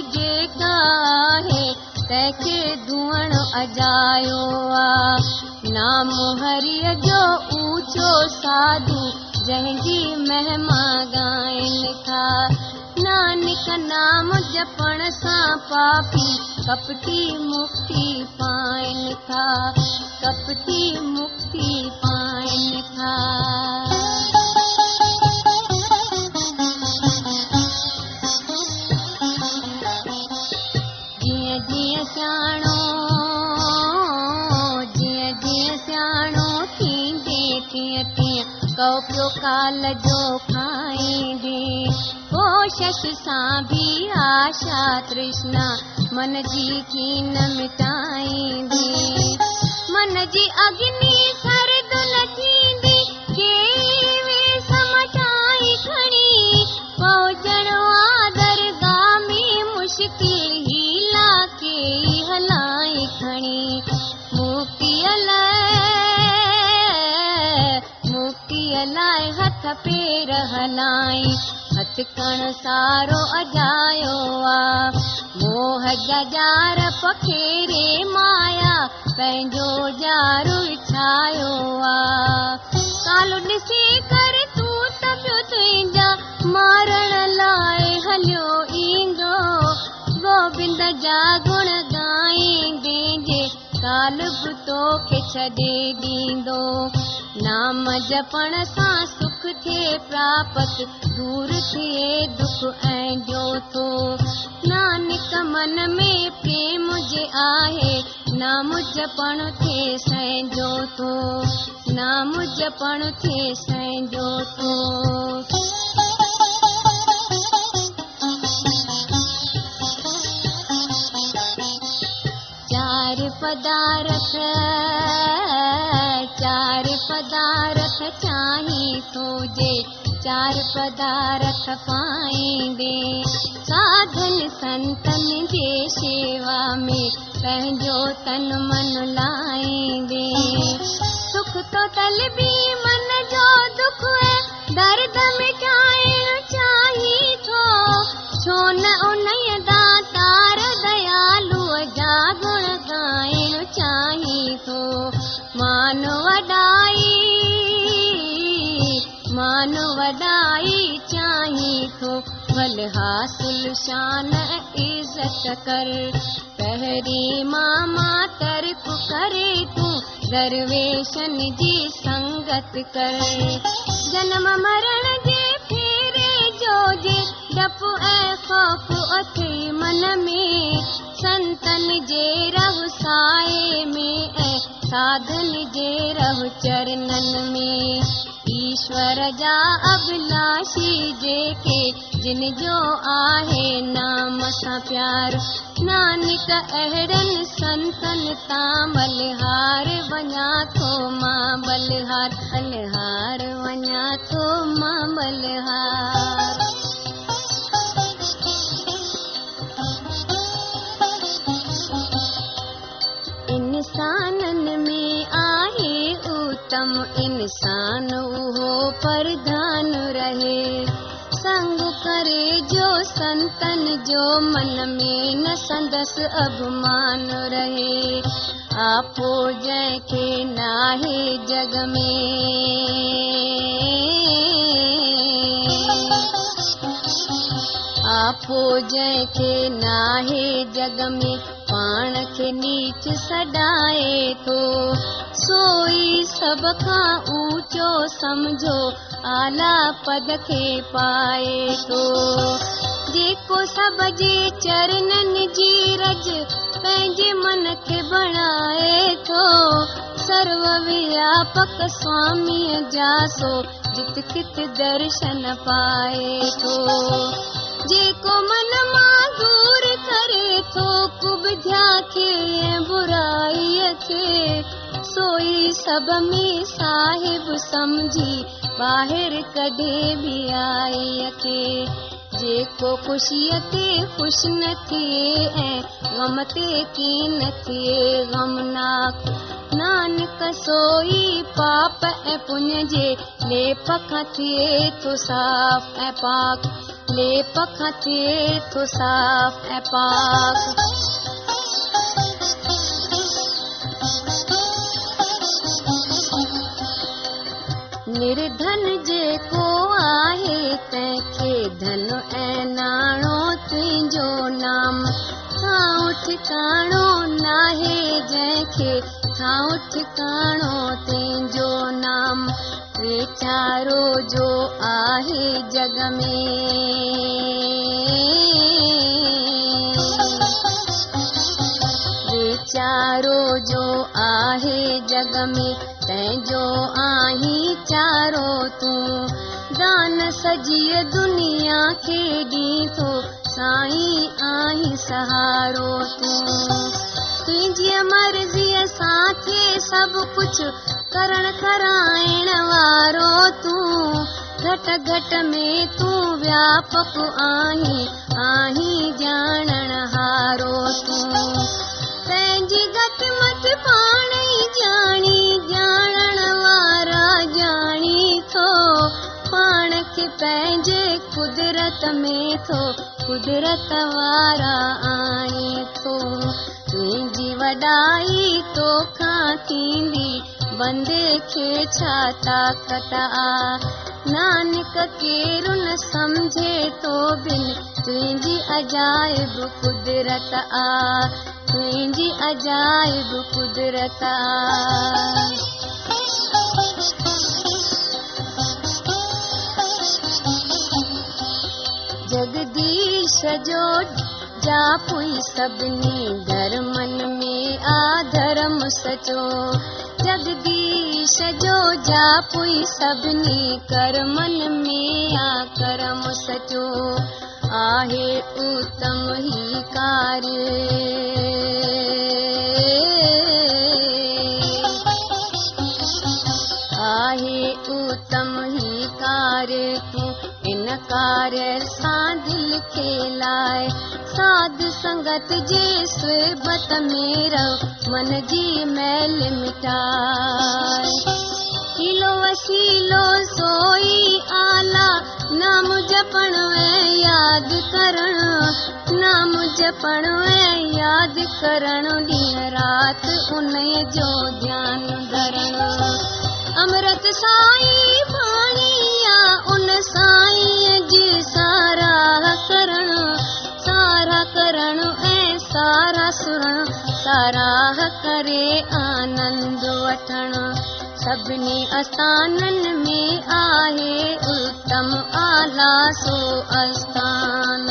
जेका है तैखे धुअण अजायो आ। नाम हरिय जो ऊंचो साधु जंहिंजी महिमा गाइन था। नानक नाम जपण सां पापी कपटी मुक्ति पाइन था, कपटी मुक्ति पाइन था। जिया जिया स्याणो थींदे तिया तिया कौ प्यो काल जो खाईंदे। कोशिश सां भी आशा तृष्णा मन जी की न मिटाईंदी। मन जी अग्नि सरदुल थींदी केवी समटाई खणी। पहुचण दरगाह में मुश्किल हीला के हलाई खणी। मुक्ति अलाए हथ पेर हलाई। हथ कण सारो अजायो आ। मोह जार पखेरे माया पंहिंजो जारू छायो आ। कालो ॾिसी कर तू त पियो तुंहिंजा मारण लाइ हलियो ईंदो। गोबिंद जा गुण गाईंदे जे काल बि तोखे छॾे ॾींदो। नाम जपण सां सुख थिए प्राप्त दूर थिए दुख ऐं जोतो। नानक मन में प्रेम जे आहे नाम जपण थिए सैं जोतो। नाम जपण थिए सैं जोतो। चार पदार्थ चाही तुझे चार पदार्थ पाईंदे। साधन संतन जे सेवा में पंहिंजो तन मन लाईंदे। सुख तो तलबी मन जो दुख है दर्द मिटाइण चाही थो। छो न उन दातार दयालु जा गुण गाइण चाही थो। मानो वॾाई चाही थो। भल हासिल शान इज़त कर। पहिरीं मामा तर्क करे तू दरवेशन जी संगत कर। जनम मरण जे फेरे जो जे डपु ऐं खौफ अथई मन में। संतन जे रहु साए में ऐं साधन जे रहु चरणन में। ईश्वर जा अभिलाषी जेके जिन जो आहे नाम सां प्यार। नानक अहिड़नि संतन तां बलहार वञा थो मां बलहार। इंसानन में आहे उत्तम इंसान उहो प्रधान रहे। संग करे जो संतन जो मन में न संदस अभिमान रहे। आपो जैके नाहे जग में। आपो जैके नाहे जग में पाण खे नीच सॾाए थो। सोई सब खां ऊंचो समझो आला पद खे पाए थो। जेको सब जे चरणन जी रज पंहिंजे मन खे बणाए थो। सर्व व्यापक स्वामीअ जा सो जित कित दर्शन पाए थो। जेको मन मां दूर करे थो कुबध्या खे ऐं बुराईअ खे। सोई सभ में साहिब समझी ॿाहिरि कढे बि आईअ खे। जेको ख़ुशीअ ते ख़ुशि न थिए ऐं ग़म ते कीन थिए ग़मनाक। नानक सोई पाप ऐं पुञ जे लेप खां थिए थो साफ़ ऐं पाक। ले पखचे तो साफ है पाक निर्धन जे को आहे तैके धन ऐ नाणो तुझो नाम ठाव ठिकाणो नाहे जैके ठाव ठिकाणो तुझो नाम वेचारो जो आहे जग में वेचारो जो आहे जग में तैजो आही चारो तू दान सजिए दुनिया के गीतो साई आही सहारो तू तुझे मर्जी साथे सब कुछ करण करायण वारो तू घट घट में तू व्यापक आही आही जानन हारो तू तैजी घट मत पाणी जानी जानन वारा जानी थो पाण के पैंजे कुदरत में थो कुदरत वारा आनी थो तुझी वडाई तो खातींदी बंदे के छाता कटा नानक केरु न समझे तो बिन तुझी अजायब कुदरत आ तुझी अजायब कुदरत आ जगदीश जो जापुई सबनी धर्मन में आधर्म सचो जगदीश जो जापुई सबनी कर्मन में आ कर्म सचो आहे उत्तम ही कार्य आहे उत्तम ही कार्य तू इन कार्य साधिल के लाए साध संगत जे स्वेबत मेरा मन जी मैल मिटाए किलो वसीलो सोई आला नाम जपण याद करण नाम जपण याद करण दिन रात उन्हें जो ध्यान धरण अमृत साई पानी या उन साई जी सारा करण करण ऐ सारा सुरण साराह करे आनंद वठण सबने अस्थानन में आहे उत्तम आला सो अस्थान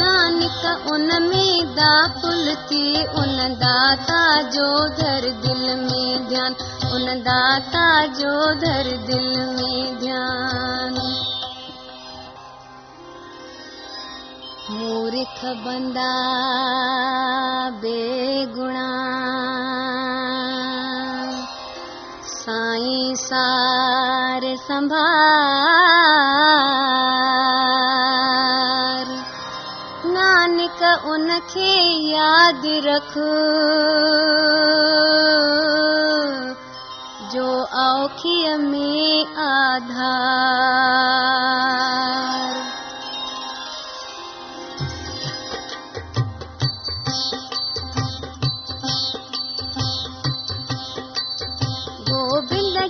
नानक उनमें दापुल थी उन दाता जो धर दिल में ध्यान उन दाता जो धर दिल में ध्यान मूर्ख बंदा बेगुणा साईं सार संभार नानक उनके याद रख जो औखिय में आधार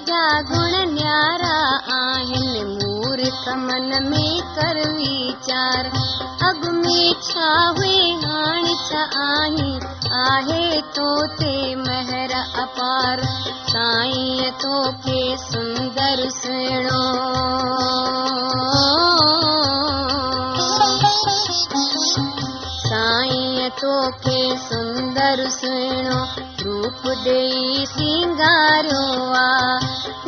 जा गुण न्यारा आहिन मूर्ख मन में कर विचार अग में छा हुए हाण छा आही आहे तो ते महर अपार साईं तो के सुंदर सुणो साईं तो के सुंदर सुणो रूप देई सिंगारो आ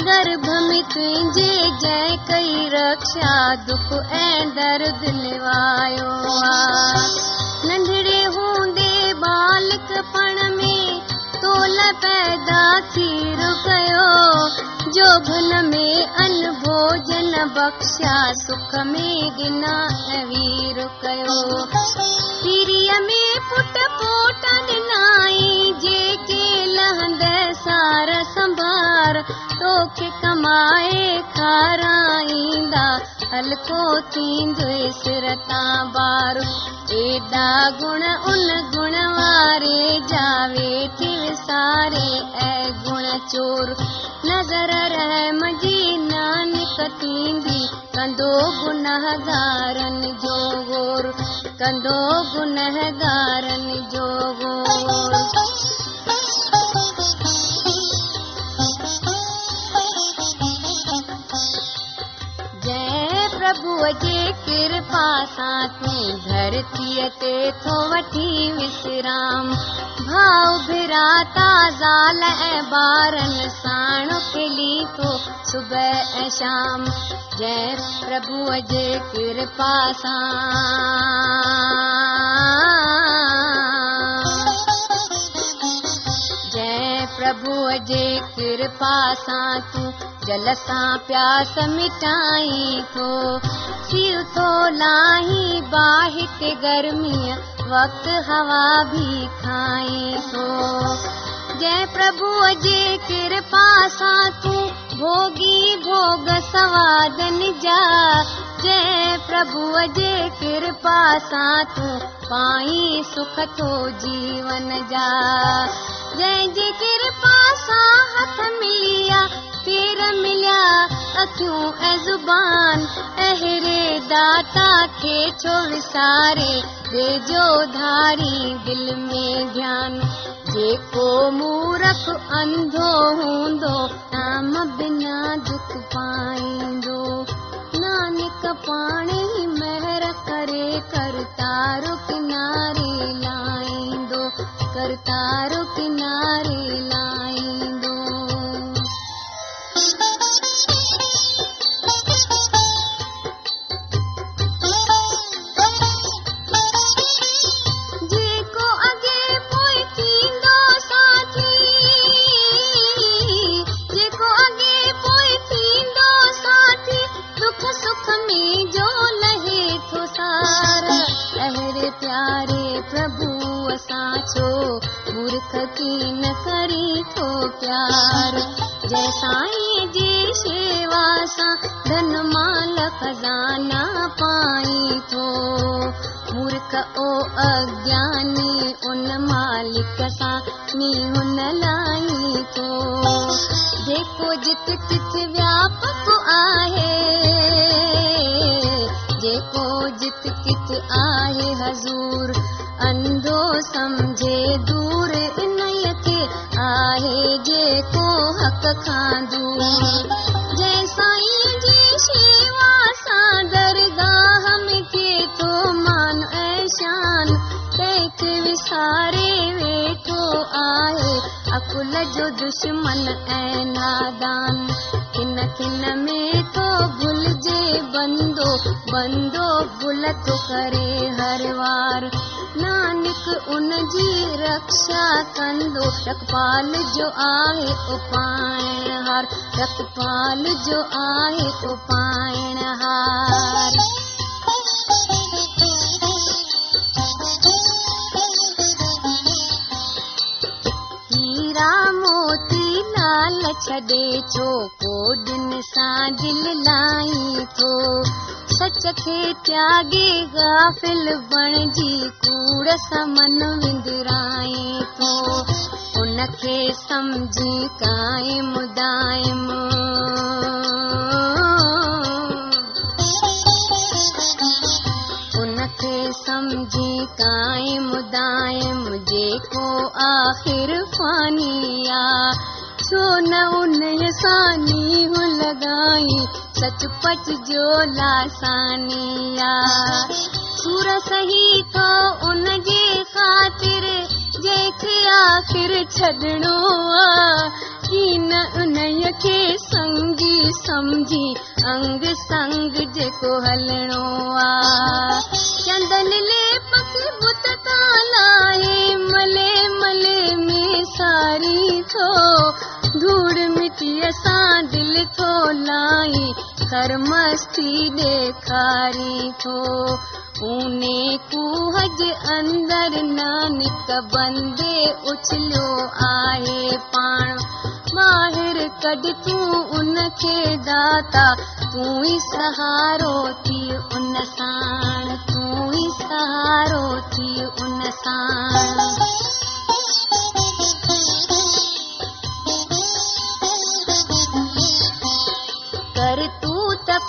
गर्भ में तुझे जय कई रक्षा दुख ऐं दर्द लिवायो आ नंढड़े होंदे बालक पण में तोल पैदा थीर कयो जो भन में अन्न भोजन बख्शा सुख में गिना वीर कयो पीरिय में पुट पोट ॾिनाई जेके लहंदे सार संभार तोख कमाए खाराईंदा हलको थींदुई सिरता बारू एदा गुण उन गुण वारे जावे थी विसारे ऐ गुण चोर नजर रहम जी नानक थींदी कंदो गुनहगारन जो गोर कंदो गुनहगारन जो गोर। प्रभुअ जे कृपा साथे धरतीअ ते थो वठी विश्राम भाव भिराता ज़ाल ऐं ॿारन साण खिली थो सुबह ऐं शाम जय प्रभुअ जे कृपा सां जय प्रभुअ जे कृपा सां तूं जल सां प्यास मिटाई थो सीउ थो लाही बाहित गर्मीअ वक्त हवा भी खाई थो जय प्रभुअ जे कृपा सां तूं भोगी भोग सवादन जा जय प्रभुअ जे कृपा सां तूं पाई सुख थो जीवन जा जंहिंजी कृपा सां हथ मिलिया पेर मिलिया अखियूं ऐं ज़ुबान अहिड़े दाता खे छो विसारे वेझो धारी दिल में ध्यान जेको मूरख अंधो हूंदो नाम बिना दुख पाईंदो नानक पाण ई महर करे करतारो किनारे लाईंदो करतारो किनारे लाईंदो। जेको अॻे पोइ थींदो साथी जेको अॻे पोइ थींदो साथी दुख सुख में जो लहे थो सारा अहिड़े प्यारे प्रभु साचो मूर्ख कीन करी थो प्यार जय साईं जी शेवा सां धन माल खजाना पाई थो मूर्ख ओ अज्ञानी उन मालिक सां नीहुन लाई थो जेको जित किथ व्यापक आहे जेको जित किथ आहे हजूर अंधो समझे दूर इन्हीअ खे आहे जेको हक़ खां दूर जय साईं जी शेवा सां दरगाह में के थो मान ऐं शान तंहिंखे विसारे वेठो आहे अकुल जो दुश्मन ऐं नादान किन किन में थो भुलजे बंदो बंदो भुल थो करे हर वार नानक उन जी रक्षा कंदो रखपाल जो आहे उपायण हार रखपाल जो आहे उपायण हार। हीरा मोती लाल छॾे छो कोॾिन सां दिल लाई थो सच खे त्यागे गाफिल बणजी कूड़ समन विंदराए थो उनखे समझी काइम दाइम उनखे समझी काइम दाइम जेको आखिर फानी आ छो न उन सानी हु लगाई सच पच जो लासानिया सूर सही तो उन जे खातिर जंहिंखे आख़िर छॾणो आहे कीन उन्हीअ खे संगी समझी अंग संग जेको हलणो आहे चंदन लेप खे बुत तां लाहे मले मले में सारी थो धूड़ मिटीअ सां दिल थो लाई कर मस्ती ॾेखारी थो ऊने कूह जे अंदर नानक बंदे उछलियो आहे पाण ॿाहिरि कड़ तू उनके दाता, तू ही सहारो थी उन साण, तू ही सहारो थी उन साण।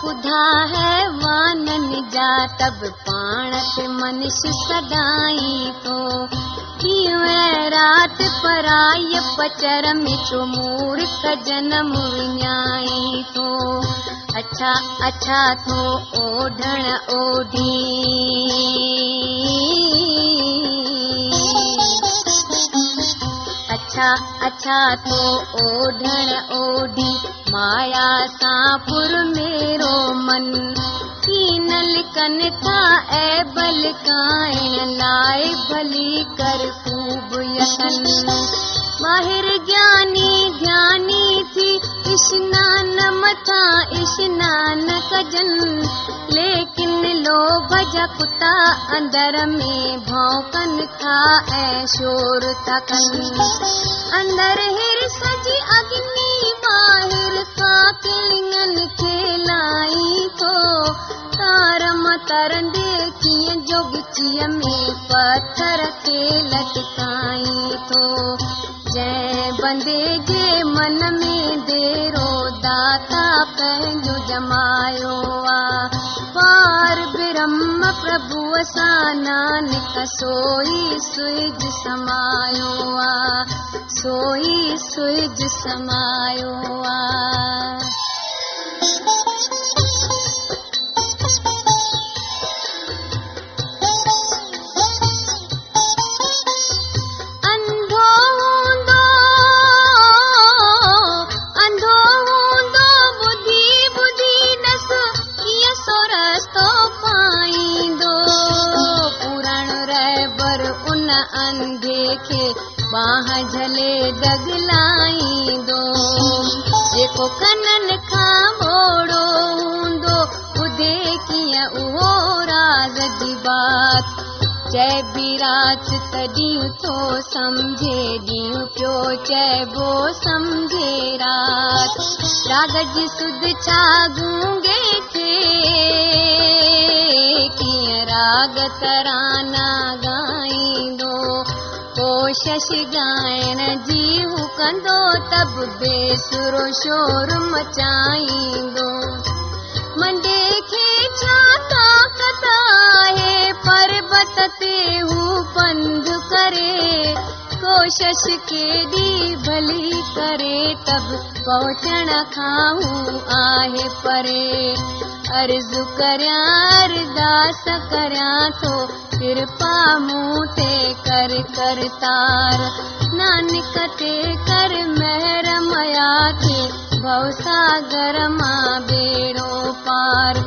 पुधा है वानन जा तब पाणत मनुष सदाई तो कीवे रात पराय पचर में तो मूर्ख जन्म विन्याई तो अच्छा अच्छा तो ओढ़ण ओढ़ी अच्छा अच्छा तो ओढ़ण ओढ़ी माया सापुर मेरो मन कीनल कन था ए बल कायण लाए भली कर खूब यतन माहिर ज्ञानी ध्यानी थी स्नान मथा स्नान कजन लेकिन लोभ जकुता अंदर में भौंकन था ए शोर तकन अंदर हिर सजी अग्नि बाहर काकिंगन खेलाई तो तारम तरन देखिए जोगिचिया में पत्थर के लटकाई तो जय बंदे जे मन में देरो दाता पंहिंजो जमायो आ पार ब्रह्म प्रभु सानान सोई सुज समायो आ सोई सुज समायो आ। बाहा झले दगलाई दो जेको कनन खा मोड़ो दो उदे किया उहो राज जी बात जय विराज तदियो तो समझे दियो प्यो जय वो समझे रात राग जी सुध छा गूंगे थे किया राग तराना गाई दो कोशिश गायण जी हुकंदो तब बेसुरो शोर मचाईंदो मंडे खे छा ताकत आहे पर्वत ते हू पंध करे कोशिश केॾी भली करे तब पहुचण खां हू आहे परे अर्ज़ु करियां अरदास करियां थो कृपा मूं ते कर कर तार नानक ते कर महर मया खे भवसागर मां बेड़ो पार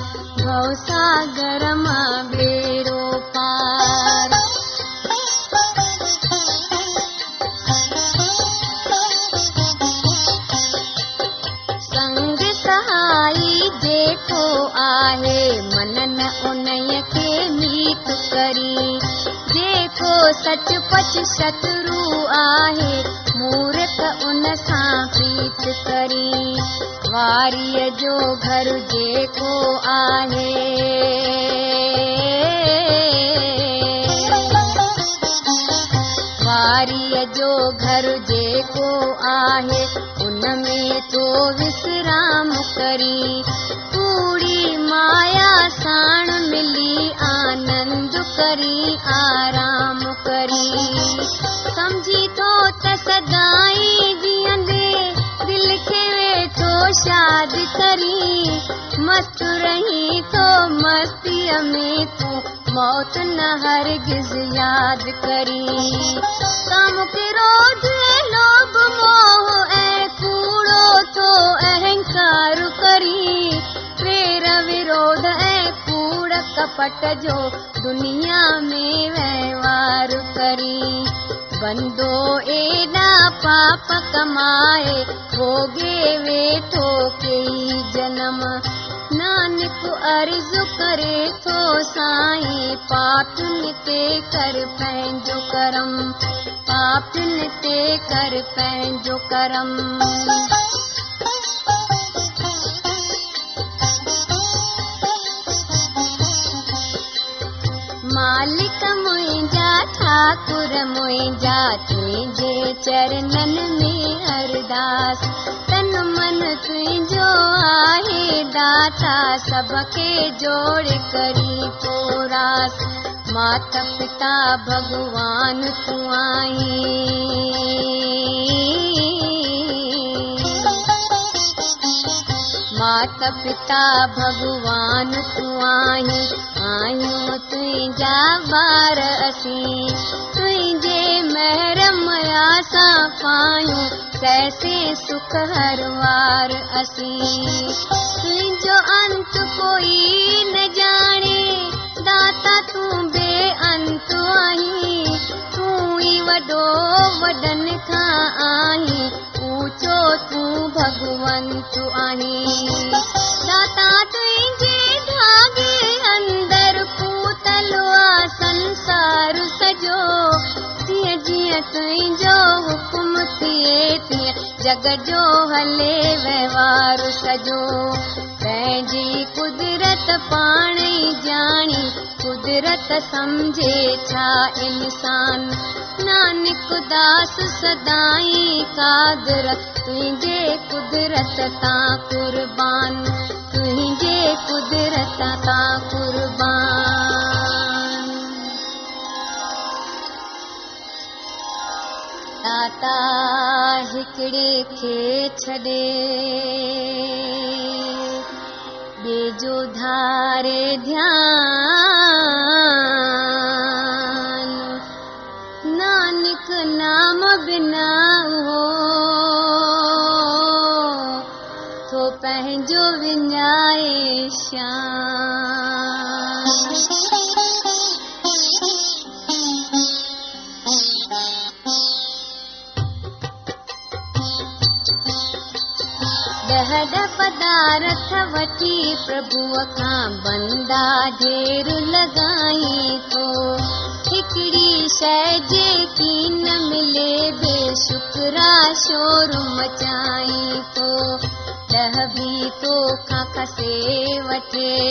भवसागर मां बेड़ो पार। संग सहाई जेको आहे मनन उनय के मीत करी जेको सचपच शत्रु आहे मूर्ख उन सां प्रीत करी वारीअ जो घर जेको आहे वारीअ जो घर जेको आहे उन में तो विश्राम करी पूरी माया साण मिली आनंद करी आराम करी समझी तो त सदाई जीअंदे दिल खे वेठो शाद करी मस्त रही तो मस्तीअ में तू मौत न हरगिज़ याद करी काम क्रोध लोभ मोह ऐं कूड़ो तो अहंकार करी प्रेर विरोध ऐं कूड़ कपट जो दुनिया में वहिंवार करी बंदो एॾा पाप कमाए भोगे वेठो कई जनम नानक अर्ज़ु करे थो साईं पापियुनि ते कर पंहिंजो करम पापियुनि ते कर पंहिंजो करम। आतुर मोय जाचे जे चरणन में अरदास। तन मन तुझो आहे दाता, सबके जोड़ करी पोरास। माता पिता भगवान तू आही, माता पिता भगवान तू आही। आयो तुझा बार असी, तुझे महरम आसा पायूं। कैसे सुख हर वार असी, तुझो अंत कोई न जाने। दाता तू बे अंत आही, तू ही वडो वडन का आही। पूछो तू भगवंत आही। दाता तुझे धागे अंदर पूतलो आ संसार सजो। जिया जिया तुझो हुक्म थिए थिए, जग जो हले व्यवहार सजो। जी कुदरत पाणी जानी, कुदरत समझे छा इंसान। नानक दास सदाई कादर, तुझे कुदरत ता कुर्बान। तुझे कुदरत ता कुर्बान। दाता हिकड़े खे छड़े, बेजो धारे ध्यान। नानक नाम बिना हो तो पहजो विन्याए श्याम। डहड पदार्थ वठी प्रभुअ का बंदा ढेर लगाई तो। हिकड़ी शय जेकी न मिले, बेशुकरा शोर मचाई तो। डह भी तो खा खसे वठे,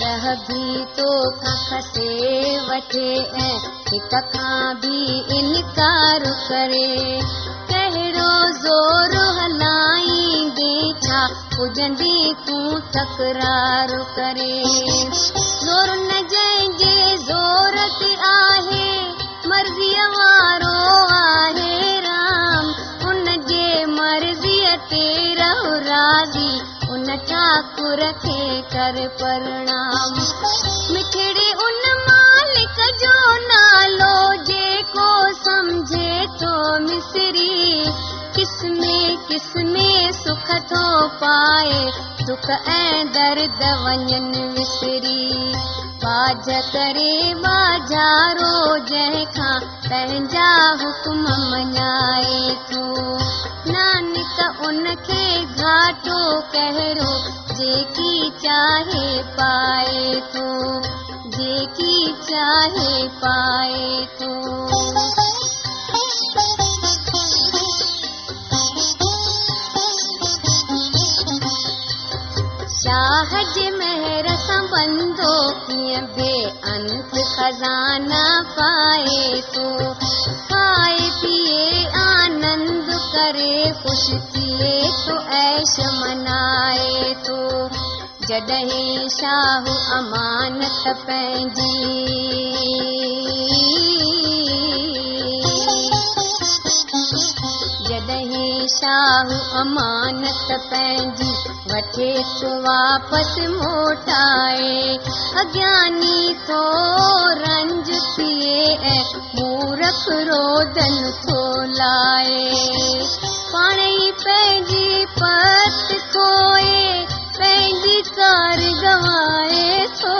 डह भी तो खा खसे वठे। हिक खां भी इनकार करे, कहरो जोर हलाई देखा। पुजंदी तू तकरार करे, जोर न जंहिंजे जोर ते आहे। मर्ज़ीअ वारो आहे राम, उन जे मर्ज़ीअ ते रहो राज़ी। उन ठाकुर खे कर प्रणाम। मिठड़े उन मालिक जो नालो, जेको समझे तो मिसरी। किसमें सुख तो पाए, दुख ऐं दर्द वञन विसरी। बाज करे बाजारो जंहिंखां, पंहिंजा हुक्म मञाए थो। नानक उनखे घाटो कहरो, जेकी चाहे पाए थो। जेकी चाहे पाए तो। शाह जे महर सां बंदो कीअं बे अंत खजाना पाए तो। खाए पिए आनंद करे, खुश थिए तो ऐश मनाए तो। जॾहिं शाहु अमानत पंहिंजी, जॾहिं शाहु अमानत पंहिंजी वठे तो वापसि मोटाए। अज्ञानी तो रंज थिए ऐं मूरख रोदन थो लाए। पाण ई पंहिंजी पत खोए, पंहिंजी कार गवाए थो।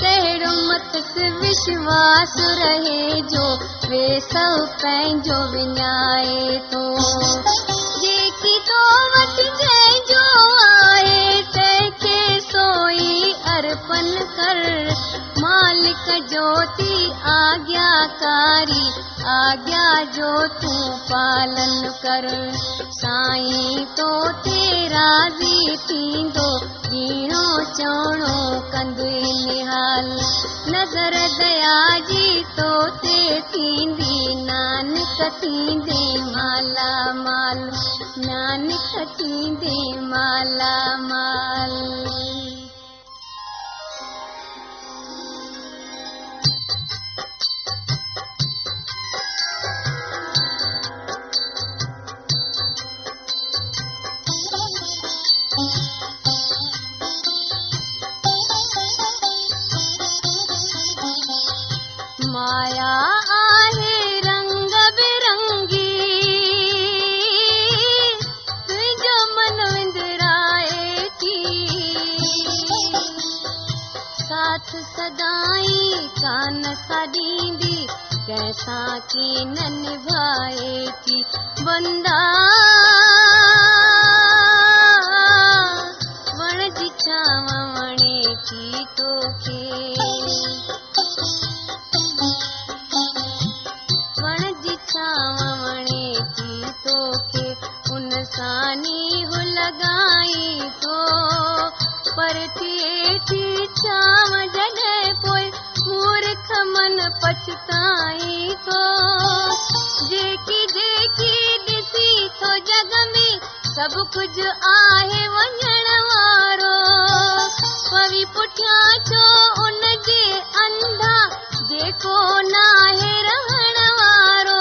कहिड़ो मतस विश्वास रहे जो, वे सब पंहिंजो विञाए थो। जेकी तो वटि जंहिंजो आहे, तंहिंखे सोई अर्पण कर। मालिक जो थी आज्ञा आज्ञाकारी आज्ञा जो तू पालन कर साईं तो तेरा जी थींदो वीणो चवणो कंदे निहाल नजर दया जी तो ते थींदी नानक थींदे माला माल नानक थींदे माला माल। माया आहे रंग बिरंगी तुझो मन विंदराए थी साथ सदाई कान सा दींदी कैसा की न निभाए थी बंदा वण जी छावा वणे थी तोखे सानी हो लगाई तो पर थी चाव जगह कोई मूर्ख मन पछताई तो जेकी जेकी दिसी तो जग में सब कुछ आहे वंजण वारो पवी पुठिया छो उन जे अंधा जेको नाहे रहण वारो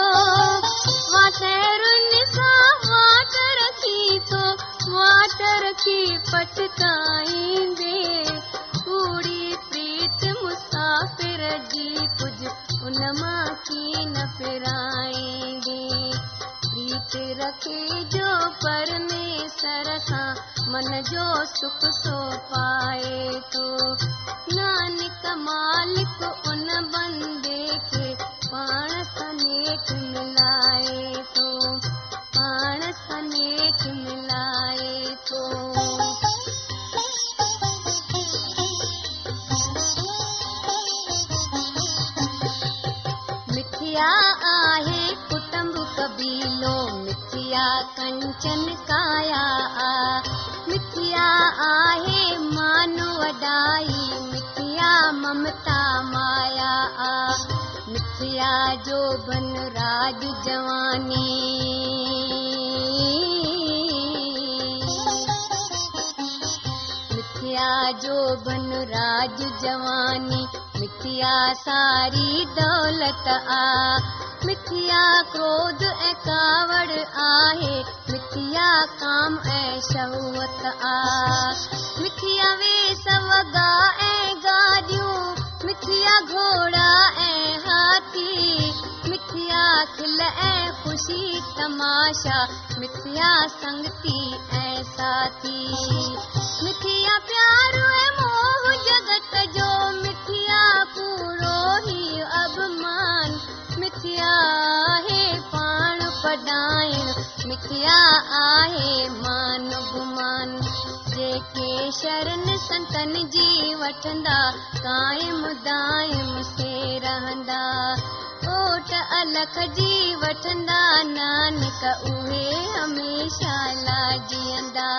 की पछताईंदे पूरी प्रीत मुसाफिर जी कुछ उन मां की न फिराईंदे प्रीत रखे जो परमेश्वर सां मन जो सुख सो पाए तो नानक मालिक उन बंदे के पाण सां नेक मिलाए तो पाण सां नेक मिलाए तो। मिथिया आहे कुटुंब कबीलो मिथिया कंचन काया आ मिथिया आहे मानो अडाई मिथिया ममता माया आ मिथिया जो बन राज जवानी जो बन राज जवानी मिथिया सारी दौलत आ मिथिया क्रोध ऐं कावड़ आहे मिथिया काम ऐं शहवत आ मिथिया वे सवगा ऐं गाॾियूं मिथिया घोड़ा ऐं हाथी मिथिया खिल ऐं खुशी तमाशा मिथिया संगती ऐं साथी मिथिया प्यार है मोह जगत जो मिथिया पूरो ही अभिमान मिथिया है पाण पढ़ाइण मिथिया आहे मान गुमान जेके शरण संतन जी वठंदा कायम दायम से रहंदा ओट अलख जी वठंदा नानक उहे हमेशा लाजियंदा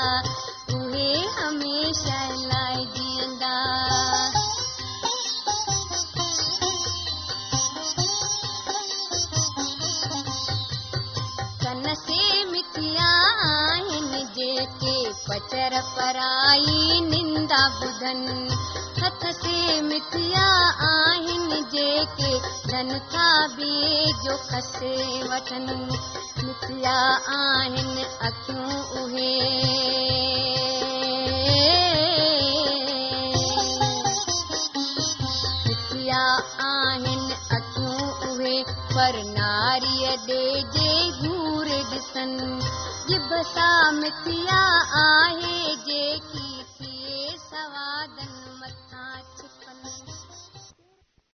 हमेशा लाए जियंदा। कन से मिथिया आहिनि जेके पचर पराई निंदा बुधन हथ से मिथिया आहिनि जेके धन था बे जो खसे वठन मिथिया आहिनि अखियूं उहे मिथिया आहिनि अखियूं उहे पर नारीअ ॾे जे घूर ॾिसनि जिभ सां मिथिया आहे जेकी